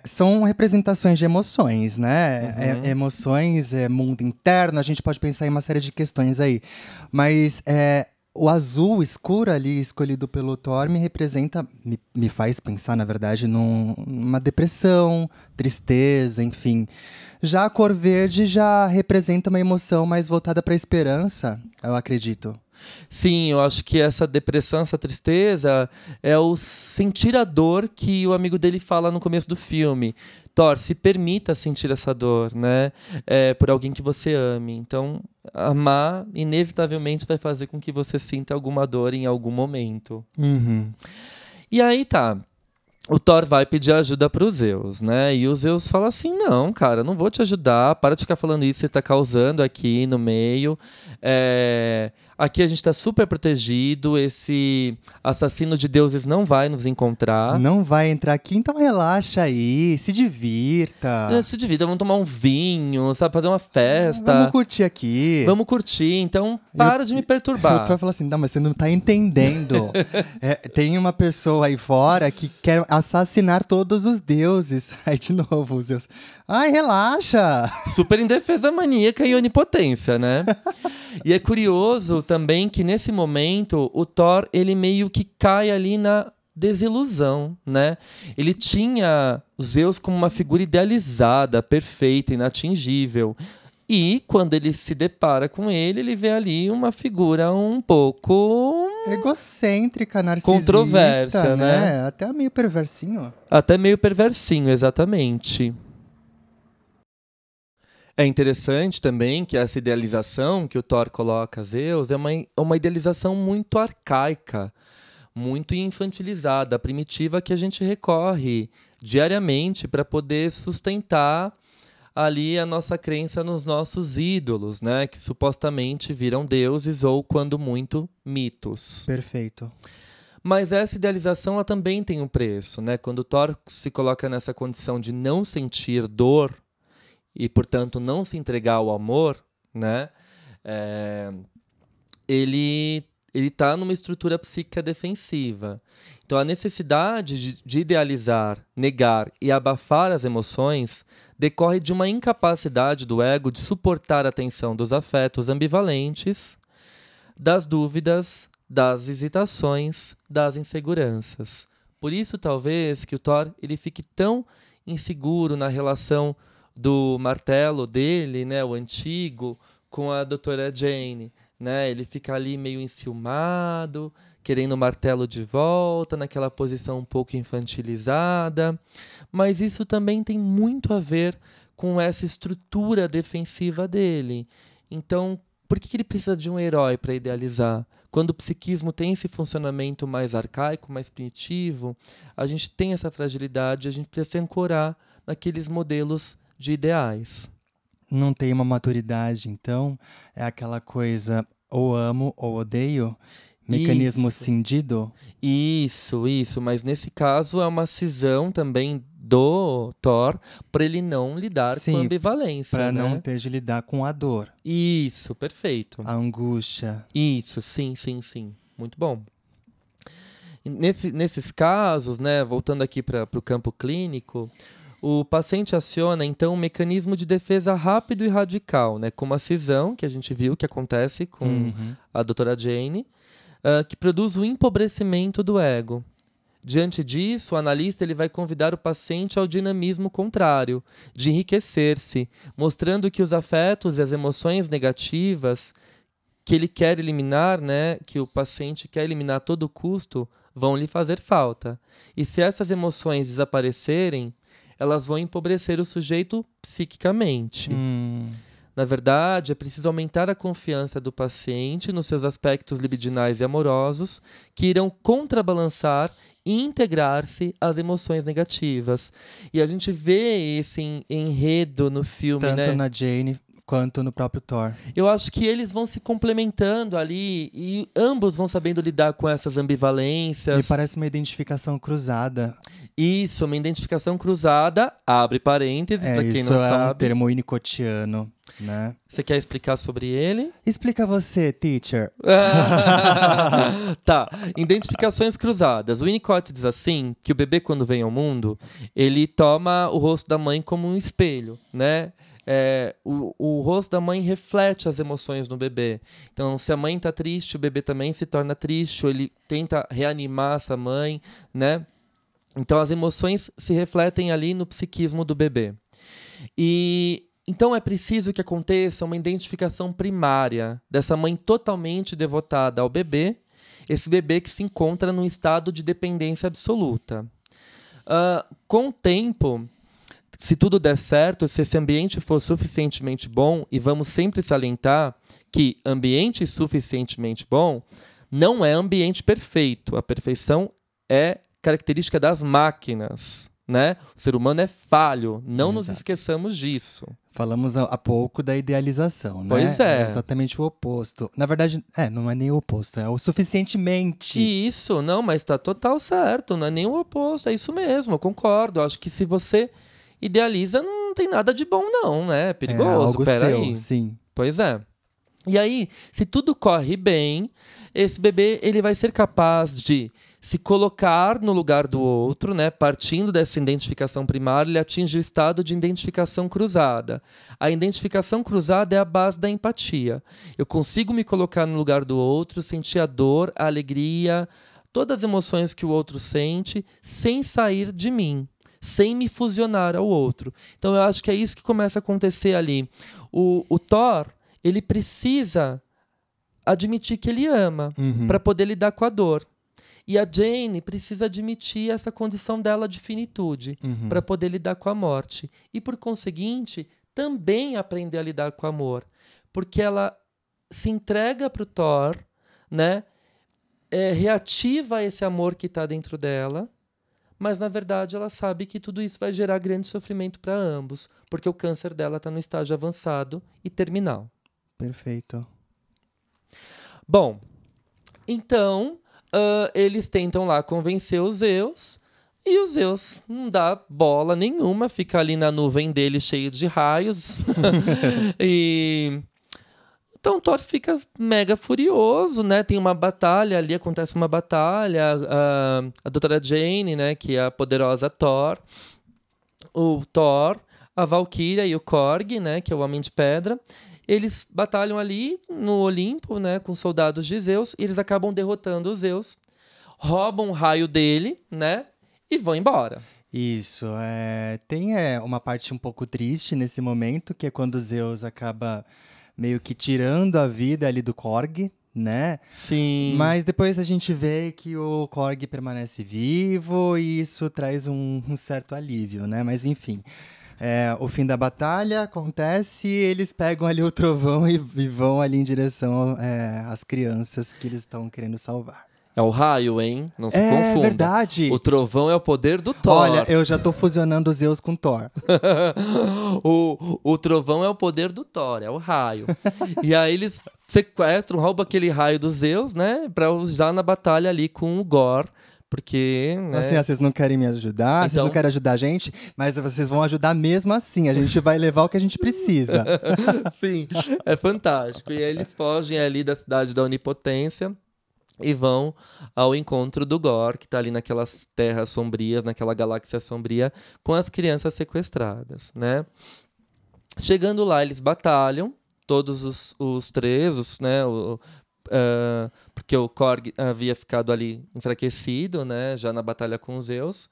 são representações de emoções, né? Emoções, mundo interno, a gente pode pensar em uma série de questões aí. Mas o azul escuro ali, escolhido pelo Thor, me representa, me faz pensar, na verdade, numa depressão, tristeza, enfim. Já a cor verde já representa uma emoção mais voltada para a esperança, eu acredito. Sim, eu acho que essa depressão, essa tristeza é o sentir a dor que o amigo dele fala no começo do filme. Thor, se permita sentir essa dor, né? Por alguém que você ame. Então, amar inevitavelmente vai fazer com que você sinta alguma dor em algum momento. E aí tá, o Thor vai pedir ajuda pro Zeus, né? E o Zeus fala assim, não, cara, não vou te ajudar, para de ficar falando isso, você tá causando aqui no meio. Aqui a gente tá super protegido, esse assassino de deuses não vai nos encontrar. Não vai entrar aqui, então relaxa aí, se divirta. Se divirta, vamos tomar um vinho, sabe, fazer uma festa. Vamos curtir aqui. Vamos curtir, então para de me perturbar. O Thor fala assim, não, mas você não tá entendendo. Tem uma pessoa aí fora que quer assassinar todos os deuses. Aí de novo os deuses. Ai, relaxa! Super indefesa maníaca e onipotência, né? E é curioso também que nesse momento o Thor, ele meio que cai ali na desilusão, né? Ele tinha Zeus como uma figura idealizada, perfeita, inatingível. E quando ele se depara com ele, ele vê ali uma figura um pouco... egocêntrica, narcisista, controversa, né? Até meio perversinho. Até meio perversinho, exatamente. É interessante também que essa idealização que o Thor coloca a Zeus é uma idealização muito arcaica, muito infantilizada, primitiva, que a gente recorre diariamente para poder sustentar ali a nossa crença nos nossos ídolos, né? Que supostamente viram deuses ou, quando muito, mitos. Perfeito. Mas essa idealização ela também tem um preço, né? Quando o Thor se coloca nessa condição de não sentir dor e, portanto, não se entregar ao amor, né? Ele está numa estrutura psíquica defensiva. Então, a necessidade de idealizar, negar e abafar as emoções decorre de uma incapacidade do ego de suportar a tensão dos afetos ambivalentes, das dúvidas, das hesitações, das inseguranças. Por isso, talvez, que o Thor ele fique tão inseguro na relação do martelo dele, né, o antigo, com a doutora Jane. Né? Ele fica ali meio enciumado, querendo o martelo de volta, naquela posição um pouco infantilizada. Mas isso também tem muito a ver com essa estrutura defensiva dele. Então, por que ele precisa de um herói para idealizar? Quando o psiquismo tem esse funcionamento mais arcaico, mais primitivo, a gente tem essa fragilidade, a gente precisa se ancorar naqueles modelos de ideais. Não tem uma maturidade, então é aquela coisa ou amo ou odeio, mecanismo isso. Cindido. Isso, mas nesse caso é uma cisão também do Thor para ele não lidar com a ambivalência. Para não ter de lidar com a dor. Isso, perfeito. A angústia. Isso, sim. Muito bom. Nesses casos, né, voltando aqui para o campo clínico, o paciente aciona, então, um mecanismo de defesa rápido e radical, né? Como a cisão, que a gente viu que acontece com a doutora Jane, que produz o empobrecimento do ego. Diante disso, o analista ele vai convidar o paciente ao dinamismo contrário, de enriquecer-se, mostrando que os afetos e as emoções negativas que ele quer eliminar, né? Que o paciente quer eliminar a todo custo, vão lhe fazer falta. E se essas emoções desaparecerem, elas vão empobrecer o sujeito psiquicamente. Na verdade, é preciso aumentar a confiança do paciente nos seus aspectos libidinais e amorosos, que irão contrabalançar e integrar-se às emoções negativas. E a gente vê esse enredo no filme, tanto, né? Tanto na Jane quanto no próprio Thor. Eu acho que eles vão se complementando ali e ambos vão sabendo lidar com essas ambivalências. Me parece uma identificação cruzada. Isso, uma identificação cruzada, abre parênteses, pra quem não sabe. Isso é um termo winnicottiano, né? Você quer explicar sobre ele? Explica você, teacher. Tá, identificações cruzadas. O Winnicott diz assim, que o bebê quando vem ao mundo, ele toma o rosto da mãe como um espelho, né? O rosto da mãe reflete as emoções do bebê. Então, se a mãe tá triste, o bebê também se torna triste, ou ele tenta reanimar essa mãe, né? Então, as emoções se refletem ali no psiquismo do bebê. E então é preciso que aconteça uma identificação primária dessa mãe totalmente devotada ao bebê, esse bebê que se encontra num estado de dependência absoluta. Com o tempo, se tudo der certo, se esse ambiente for suficientemente bom, e vamos sempre salientar que ambiente suficientemente bom não é ambiente perfeito. A perfeição é característica das máquinas, né? O ser humano é falho, não nos esqueçamos disso. Falamos há pouco da idealização, né? Pois é. É exatamente o oposto. Na verdade, não é nem o oposto, é o suficientemente. Isso, não, mas tá total certo, não é nem o oposto, é isso mesmo, eu concordo. Acho que se você idealiza, não tem nada de bom não, né? É perigoso, peraí. Sim. Pois é. E aí, se tudo corre bem, esse bebê ele vai ser capaz de se colocar no lugar do outro, né? Partindo dessa identificação primária, ele atinge o estado de identificação cruzada. A identificação cruzada é a base da empatia. Eu consigo me colocar no lugar do outro, sentir a dor, a alegria, todas as emoções que o outro sente, sem sair de mim, sem me fusionar ao outro. Então, eu acho que é isso que começa a acontecer ali. O Thor, ele precisa admitir que ele ama, para poder lidar com a dor. E a Jane precisa admitir essa condição dela de finitude, para poder lidar com a morte. E, por conseguinte, também aprender a lidar com o amor. Porque ela se entrega para o Thor, né? Reativa esse amor que está dentro dela, mas, na verdade, ela sabe que tudo isso vai gerar grande sofrimento para ambos, porque o câncer dela está no estágio avançado e terminal. Perfeito. Bom, então, eles tentam lá convencer os Zeus, e os Zeus não dá bola nenhuma, fica ali na nuvem dele cheio de raios. Então o Thor fica mega furioso, né? Tem uma batalha ali, acontece uma batalha. A doutora Jane, né, que é a poderosa Thor, o Thor, a Valquíria e o Korg, né, que é o Homem de Pedra. Eles batalham ali no Olimpo, né, com soldados de Zeus, e eles acabam derrotando os Zeus, roubam o raio dele, né, e vão embora. Isso. Tem uma parte um pouco triste nesse momento, que é quando Zeus acaba meio que tirando a vida ali do Korg, né? Sim. Mas depois a gente vê que o Korg permanece vivo e isso traz um certo alívio, né? Mas enfim. O fim da batalha acontece, eles pegam ali o trovão e vão ali em direção às crianças que eles estão querendo salvar. É o raio, hein? Não se confunda. É verdade. O trovão é o poder do Thor. Olha, eu já tô fusionando Zeus com Thor. o trovão é o poder do Thor, é o raio. E aí eles sequestram, roubam aquele raio do Zeus, né? Pra usar na batalha ali com o Gorr. Porque, né? Assim, vocês não querem me ajudar, então, vocês não querem ajudar a gente, mas vocês vão ajudar mesmo assim. A gente vai levar o que a gente precisa. Sim, é fantástico. E aí eles fogem ali da cidade da Onipotência e vão ao encontro do Gorr, que está ali naquelas terras sombrias, naquela galáxia sombria, com as crianças sequestradas, né? Chegando lá, eles batalham, todos os três, né? Porque o Korg havia ficado ali enfraquecido, né, já na batalha com os Zeus.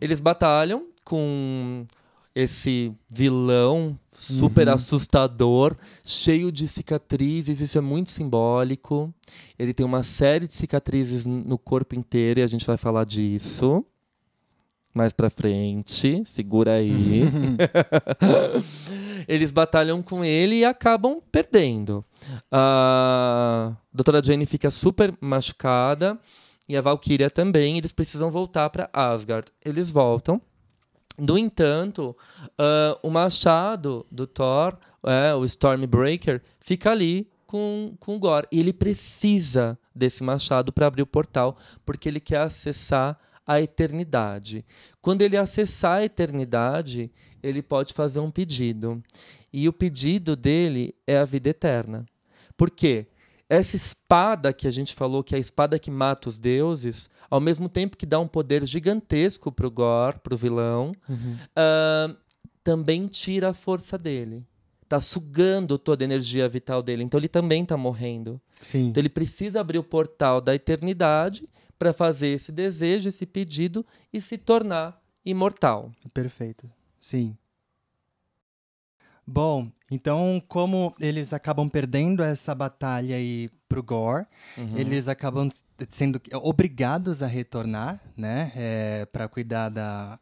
Eles batalham com esse vilão super assustador, cheio de cicatrizes, isso é muito simbólico. Ele tem uma série de cicatrizes no corpo inteiro e a gente vai falar disso mais pra frente, segura aí. Eles batalham com ele e acabam perdendo. A doutora Jane fica super machucada e a Valquíria também. Eles precisam voltar para Asgard. Eles voltam. No entanto, o machado do Thor, o Stormbreaker, fica ali com o Gorr. E ele precisa desse machado para abrir o portal, porque ele quer acessar a eternidade. Quando ele acessar a eternidade, ele pode fazer um pedido. E o pedido dele é a vida eterna. Por quê? Essa espada que a gente falou, que é a espada que mata os deuses, ao mesmo tempo que dá um poder gigantesco pro Gorr, pro vilão, também tira a força dele. Tá sugando toda a energia vital dele. Então ele também tá morrendo. Sim. Então ele precisa abrir o portal da eternidade para fazer esse desejo, esse pedido e se tornar imortal. Perfeito. Sim. Bom, então como eles acabam perdendo essa batalha aí pro Gorr, eles acabam sendo obrigados a retornar, né, para cuidar da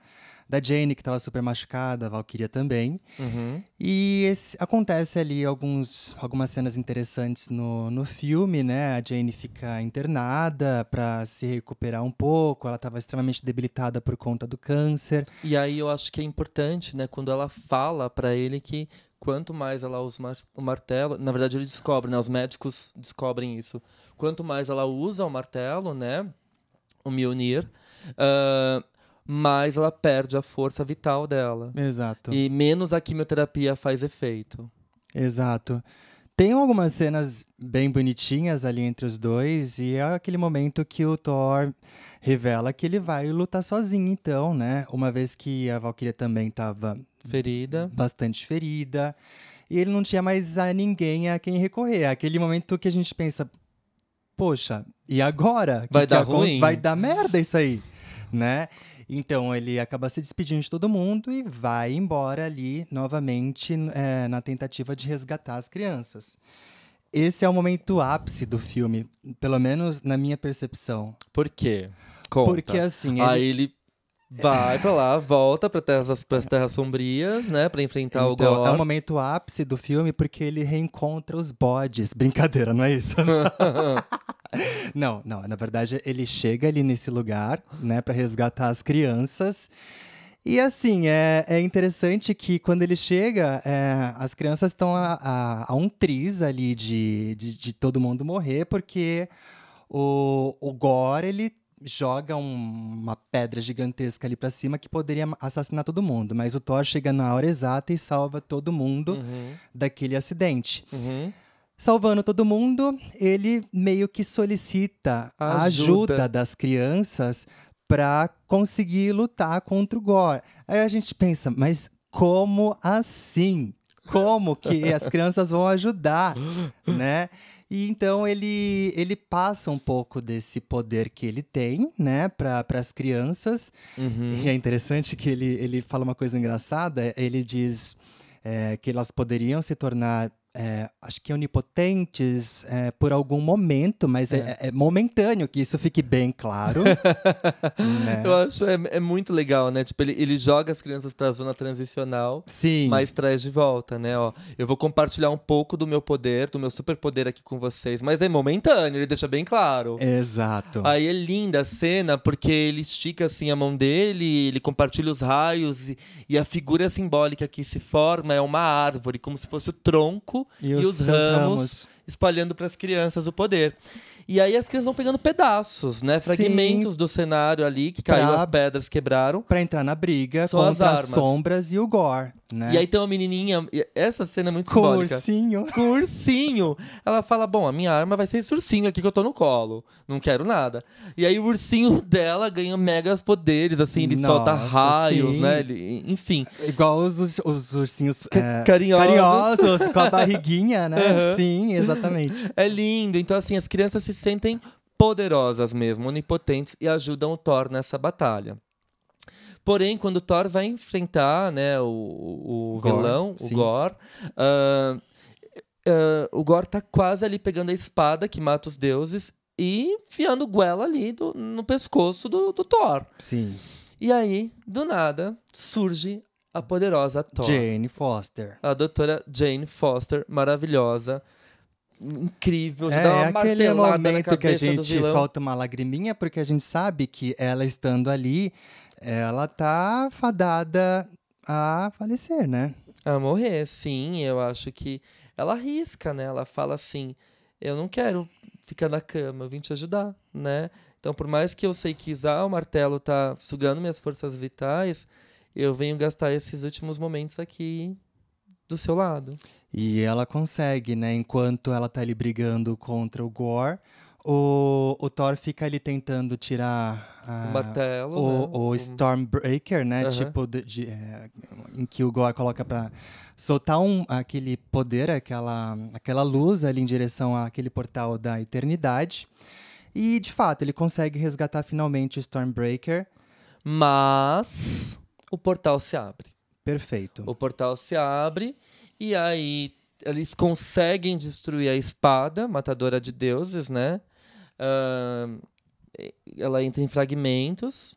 da Jane, que estava super machucada, a Valquíria também. Uhum. E acontece ali algumas cenas interessantes no filme, né? A Jane fica internada para se recuperar um pouco, ela estava extremamente debilitada por conta do câncer. E aí eu acho que é importante, né, quando ela fala para ele que quanto mais ela usa o martelo... Na verdade, ele descobre, né? Os médicos descobrem isso. Quanto mais ela usa o martelo, né? O Mjolnir, mais ela perde a força vital dela. Exato. E menos a quimioterapia faz efeito. Exato. Tem algumas cenas bem bonitinhas ali entre os dois, e é aquele momento que o Thor revela que ele vai lutar sozinho, então, né? Uma vez que a Valquíria também estava... ferida. Bastante ferida. E ele não tinha mais a ninguém a quem recorrer. Aquele momento que a gente pensa, poxa, e agora? Vai dar ruim? Vai dar merda isso aí, né? Então, ele acaba se despedindo de todo mundo e vai embora ali, novamente, na tentativa de resgatar as crianças. Esse é o momento ápice do filme, pelo menos na minha percepção. Por quê? Conta. Porque assim... Aí ele... vai pra lá, volta pras terras sombrias, né? Pra enfrentar o Gorr. É o momento ápice do filme, porque ele reencontra os bodes. Brincadeira, não é isso? Não. Na verdade, ele chega ali nesse lugar, né? Pra resgatar as crianças. E assim, é interessante que quando ele chega, as crianças estão a um tris ali de todo mundo morrer, porque o Gorr, ele... joga uma pedra gigantesca ali pra cima que poderia assassinar todo mundo. Mas o Thor chega na hora exata e salva todo mundo daquele acidente. Uhum. Salvando todo mundo, ele meio que solicita a ajuda das crianças pra conseguir lutar contra o Gorr. Aí a gente pensa, mas como assim? Como que as crianças vão ajudar, né? E então ele passa um pouco desse poder que ele tem, né, para as crianças. Uhum. E é interessante que ele fala uma coisa engraçada. Ele diz que elas poderiam se tornar, acho que onipotentes por algum momento, mas é momentâneo, que isso fique bem claro. Né? Eu acho é muito legal, né? Tipo, ele joga as crianças para a zona transicional, sim, mas traz de volta, né? Ó, eu vou compartilhar um pouco do meu poder, do meu superpoder aqui com vocês, mas é momentâneo, ele deixa bem claro. Exato. Aí é linda a cena, porque ele estica assim a mão dele, ele compartilha os raios, e a figura simbólica que se forma é uma árvore, como se fosse o tronco e os ramos espalhando para as crianças o poder. E aí as crianças vão pegando pedaços, né? Fragmentos, sim, do cenário ali, que caiu, as pedras quebraram. Pra entrar na briga contra as sombras e o Gorr, né? E aí tem uma menininha, essa cena é muito simbólica. Ursinho. Ela fala, bom, a minha arma vai ser esse ursinho aqui que eu tô no colo. Não quero nada. E aí o ursinho dela ganha megas poderes, assim, ele solta raios, sim, né? Ele, enfim. Igual os ursinhos carinhosos, com a barriguinha, né? Uhum. Sim, exatamente. É lindo. Então, assim, as crianças se sentem poderosas mesmo, onipotentes, e ajudam o Thor nessa batalha. Porém, quando o Thor vai enfrentar, né, o vilão, o Gorr, o Gorr tá quase ali pegando a espada que mata os deuses e enfiando goela ali no pescoço do Thor. Sim. E aí, do nada, surge a poderosa Thor. Jane Foster. A doutora Jane Foster, maravilhosa, incrível, dá uma martelada na cabeça do vilão. É aquele momento que a gente solta uma lagriminha, porque a gente sabe que ela estando ali, ela tá fadada a falecer, né? A morrer, sim. Eu acho que ela arrisca, né? Ela fala assim, eu não quero ficar na cama, eu vim te ajudar, né? Então, por mais que eu sei que o martelo tá sugando minhas forças vitais, eu venho gastar esses últimos momentos aqui do seu lado. E ela consegue, né? Enquanto ela tá ali brigando contra o Gorr, o Thor fica ali tentando tirar o martelo, o Stormbreaker, né? Uhum. Tipo, em que o Gorr coloca pra soltar aquele poder, aquela luz ali em direção àquele portal da eternidade. E, de fato, ele consegue resgatar finalmente o Stormbreaker. Mas o portal se abre. Perfeito. O portal se abre. E aí, eles conseguem destruir a espada, matadora de deuses, né? Ela entra em fragmentos.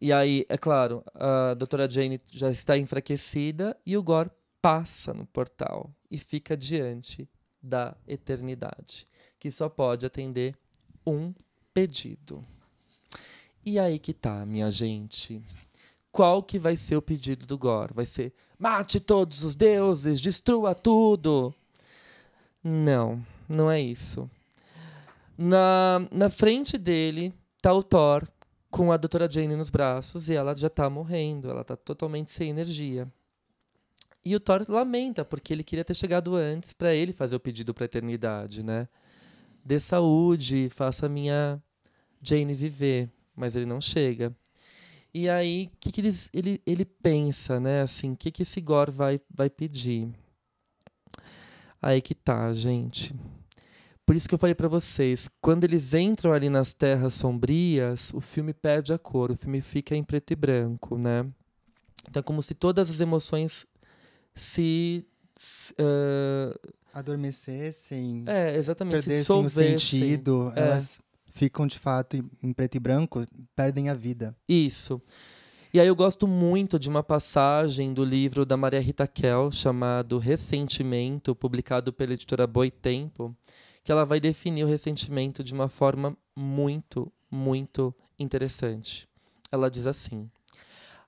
E aí, é claro, a doutora Jane já está enfraquecida e o Gorr passa no portal e fica diante da eternidade, que só pode atender um pedido. E aí que tá, minha gente. Qual que vai ser o pedido do Gorr? Vai ser: mate todos os deuses, destrua tudo. Não, não é isso. Na frente dele tá o Thor com a doutora Jane nos braços e ela já tá morrendo, ela tá totalmente sem energia. E o Thor lamenta, porque ele queria ter chegado antes para ele fazer o pedido para a eternidade, né? Dê saúde, faça a minha Jane viver. Mas ele não chega. E aí, o que ele pensa, né? Assim, o que esse Gorr vai pedir? Aí que tá, gente. Por isso que eu falei para vocês, quando eles entram ali nas terras sombrias, o filme perde a cor, o filme fica em preto e branco, né? Então é como se todas as emoções se adormecessem, exatamente, perdessem o sentido, elas ficam de fato em preto e branco, perdem a vida. Isso. E aí eu gosto muito de uma passagem do livro da Maria Rita Kehl, chamado Ressentimento, publicado pela editora Boitempo, que ela vai definir o ressentimento de uma forma muito, muito interessante. Ela diz assim: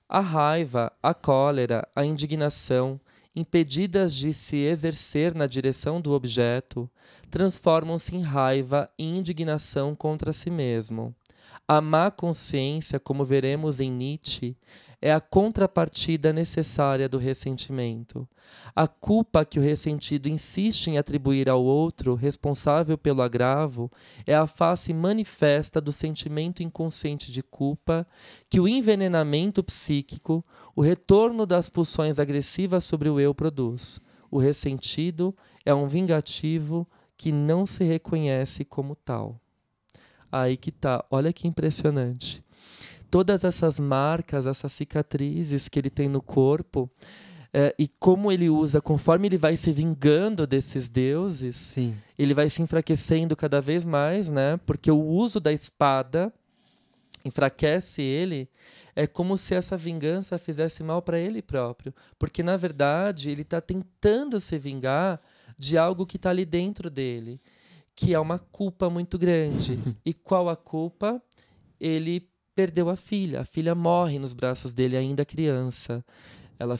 a raiva, a cólera, a indignação, impedidas de se exercer na direção do objeto, transformam-se em raiva e indignação contra si mesmo. A má consciência, como veremos em Nietzsche, é a contrapartida necessária do ressentimento. A culpa que o ressentido insiste em atribuir ao outro, responsável pelo agravo, é a face manifesta do sentimento inconsciente de culpa que o envenenamento psíquico, o retorno das pulsões agressivas sobre o eu produz. O ressentido é um vingativo que não se reconhece como tal. Aí que tá, olha que impressionante. Todas essas marcas, essas cicatrizes que ele tem no corpo, e como ele usa, conforme ele vai se vingando desses deuses, sim, ele vai se enfraquecendo cada vez mais, né? Porque o uso da espada enfraquece ele, é como se essa vingança fizesse mal para ele próprio. Porque, na verdade, ele está tentando se vingar de algo que está ali dentro dele, que é uma culpa muito grande. E qual a culpa? Ele perdeu a filha. A filha morre nos braços dele, ainda criança. Ela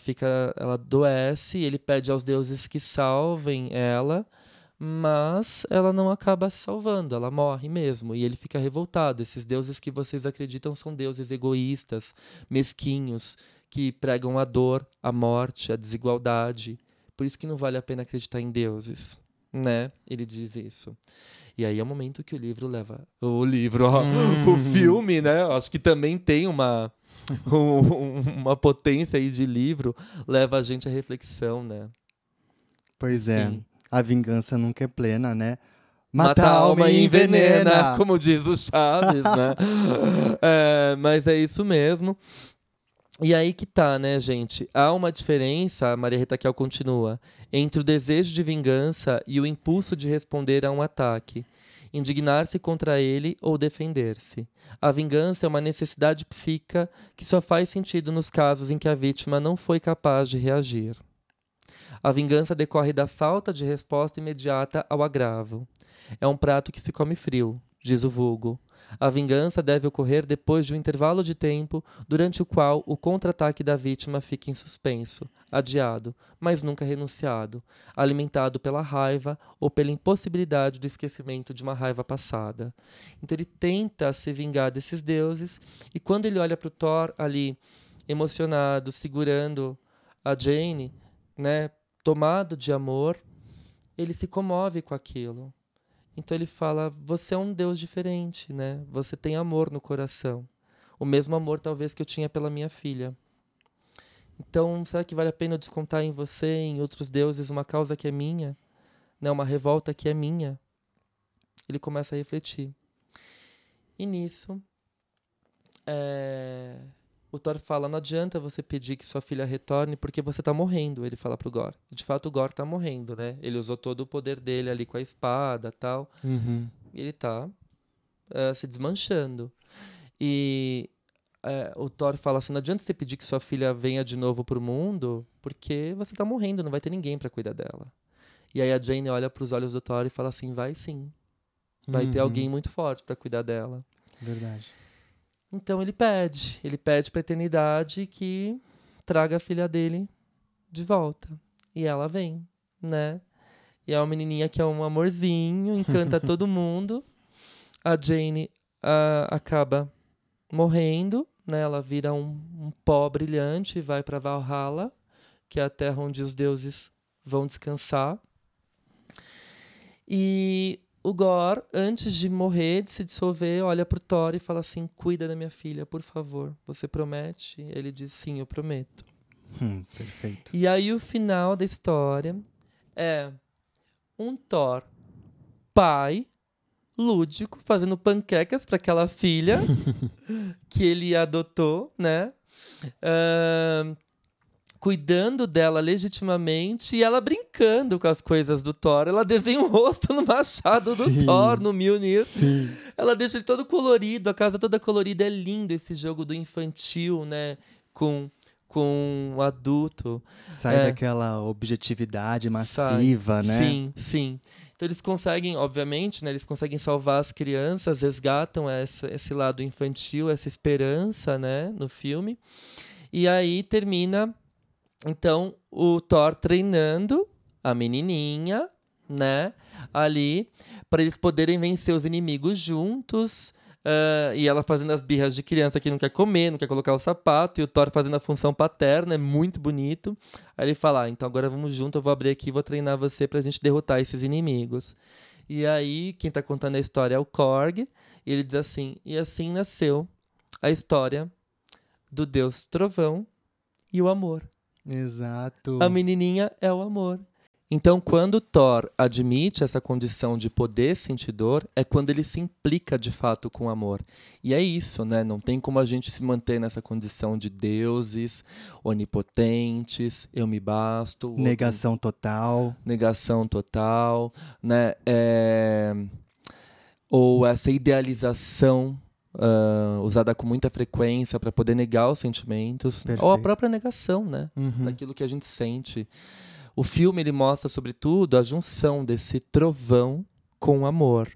adoece, ele pede aos deuses que salvem ela, mas ela não acaba se salvando, ela morre mesmo. E ele fica revoltado. Esses deuses que vocês acreditam são deuses egoístas, mesquinhos, que pregam a dor, a morte, a desigualdade. Por isso que não vale a pena acreditar em deuses, né? Ele diz isso. E aí é o momento que o livro leva... O livro, ó, o filme, né? Acho que também tem uma potência aí de livro. Leva a gente à reflexão, né? Pois é. E a vingança nunca é plena, né? Mata a alma e envenena, como diz o Chaves, né? Mas é isso mesmo. E aí que tá, né, gente? Há uma diferença, a Maria Rita Kehl continua, entre o desejo de vingança e o impulso de responder a um ataque, indignar-se contra ele ou defender-se. A vingança é uma necessidade psíquica que só faz sentido nos casos em que a vítima não foi capaz de reagir. A vingança decorre da falta de resposta imediata ao agravo. É um prato que se come frio, diz o vulgo. A vingança deve ocorrer depois de um intervalo de tempo durante o qual o contra-ataque da vítima fica em suspenso, adiado, mas nunca renunciado, alimentado pela raiva ou pela impossibilidade do esquecimento de uma raiva passada. Então ele tenta se vingar desses deuses, e quando ele olha para o Thor ali, emocionado, segurando a Jane, né, tomado de amor, ele se comove com aquilo. Então ele fala: você é um Deus diferente, né? Você tem amor no coração. O mesmo amor, talvez, que eu tinha pela minha filha. Então, será que vale a pena eu descontar em você, em outros deuses, uma causa que é minha? Né? Uma revolta que é minha? Ele começa a refletir. E nisso, o Thor fala: não adianta você pedir que sua filha retorne, porque você tá morrendo, ele fala pro Gorr. De fato, o Gorr tá morrendo, né? Ele usou todo o poder dele ali com a espada e tal. Ele tá se desmanchando. E o Thor fala assim, não adianta você pedir que sua filha venha de novo pro mundo, porque você tá morrendo, não vai ter ninguém pra cuidar dela. E aí a Jane olha pros olhos do Thor e fala assim, vai sim. Vai ter alguém muito forte pra cuidar dela. Verdade. Então ele pede pra eternidade que traga a filha dele de volta. E ela vem, né? E é uma menininha que é um amorzinho, encanta todo mundo. A Jane acaba morrendo, né? Ela vira um pó brilhante e vai pra Valhalla, que é a terra onde os deuses vão descansar. E o Gorr, antes de morrer, de se dissolver, olha pro Thor e fala assim, cuida da minha filha, por favor, você promete? Ele diz, sim, eu prometo. Perfeito. E aí o final da história é um Thor pai lúdico, fazendo panquecas para aquela filha que ele adotou, né? Cuidando dela legitimamente e ela brincando com as coisas do Thor. Ela desenha um rosto no machado do Thor, no Mjolnir. Sim. Ela deixa ele todo colorido, a casa toda colorida. É lindo esse jogo do infantil, né? Com um adulto. Sai daquela objetividade massiva, né? Sim, sim. Então eles conseguem, obviamente, né? Eles conseguem salvar as crianças, resgatam esse lado infantil, essa esperança, né? No filme. E aí termina, então, o Thor treinando a menininha, né? Ali, para eles poderem vencer os inimigos juntos. E ela fazendo as birras de criança que não quer comer, não quer colocar o sapato, e o Thor fazendo a função paterna, é muito bonito. Aí ele fala, então agora vamos junto, eu vou abrir aqui e vou treinar você pra gente derrotar esses inimigos. E aí, quem tá contando a história é o Korg, e ele diz assim, e assim nasceu a história do Deus Trovão e o amor. Exato. A menininha é o amor. Então, quando Thor admite essa condição de poder sentir dor, é quando ele se implica, de fato, com o amor. E é isso, né? Não tem como a gente se manter nessa condição de deuses, onipotentes, eu me basto... Negação total. Negação total, né? Ou essa idealização usada com muita frequência para poder negar os sentimentos. Perfeito. Ou a própria negação, né? Daquilo que a gente sente. O filme ele mostra, sobretudo, a junção desse trovão com o amor.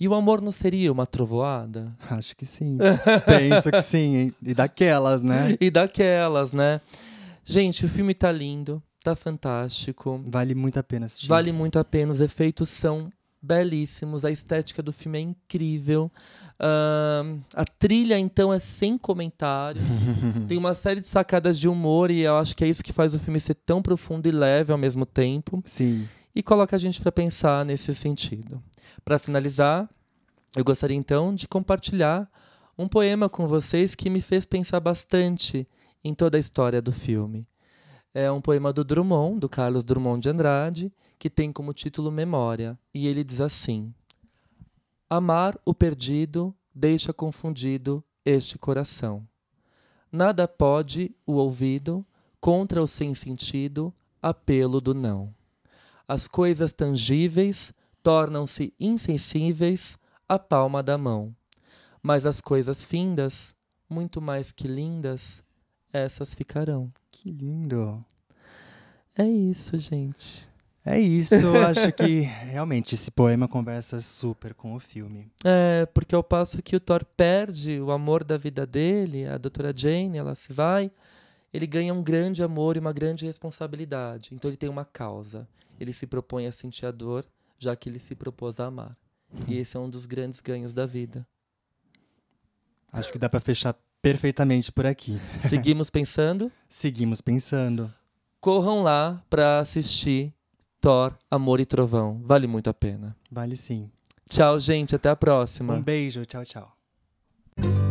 E o amor não seria uma trovoada? Acho que sim. Penso que sim, hein? E daquelas, né? E daquelas, né? Gente, o filme tá lindo, tá fantástico. Vale muito a pena assistir. Vale muito a pena, os efeitos são belíssimos, a estética do filme é incrível. A trilha, então, é sem comentários. Tem uma série de sacadas de humor e eu acho que é isso que faz o filme ser tão profundo e leve ao mesmo tempo. Sim. E coloca a gente para pensar nesse sentido. Para finalizar, eu gostaria, então, de compartilhar um poema com vocês que me fez pensar bastante em toda a história do filme. É um poema do Drummond, do Carlos Drummond de Andrade, que tem como título Memória. E ele diz assim: amar o perdido deixa confundido este coração. Nada pode o ouvido contra o sem sentido apelo do não. As coisas tangíveis tornam-se insensíveis à palma da mão. Mas as coisas findas, muito mais que lindas, essas ficarão. Que lindo. É isso, gente. É isso. Eu acho que, realmente, esse poema conversa super com o filme. É, porque ao passo que o Thor perde o amor da vida dele, a doutora Jane, ela se vai, ele ganha um grande amor e uma grande responsabilidade. Então ele tem uma causa. Ele se propõe a sentir a dor, já que ele se propôs a amar. E esse é um dos grandes ganhos da vida. Acho que dá pra fechar perfeitamente por aqui. Seguimos pensando? Seguimos pensando. Corram lá para assistir Thor, Amor e Trovão. Vale muito a pena. Vale sim. Tchau, gente. Até a próxima. Um beijo. Tchau, tchau.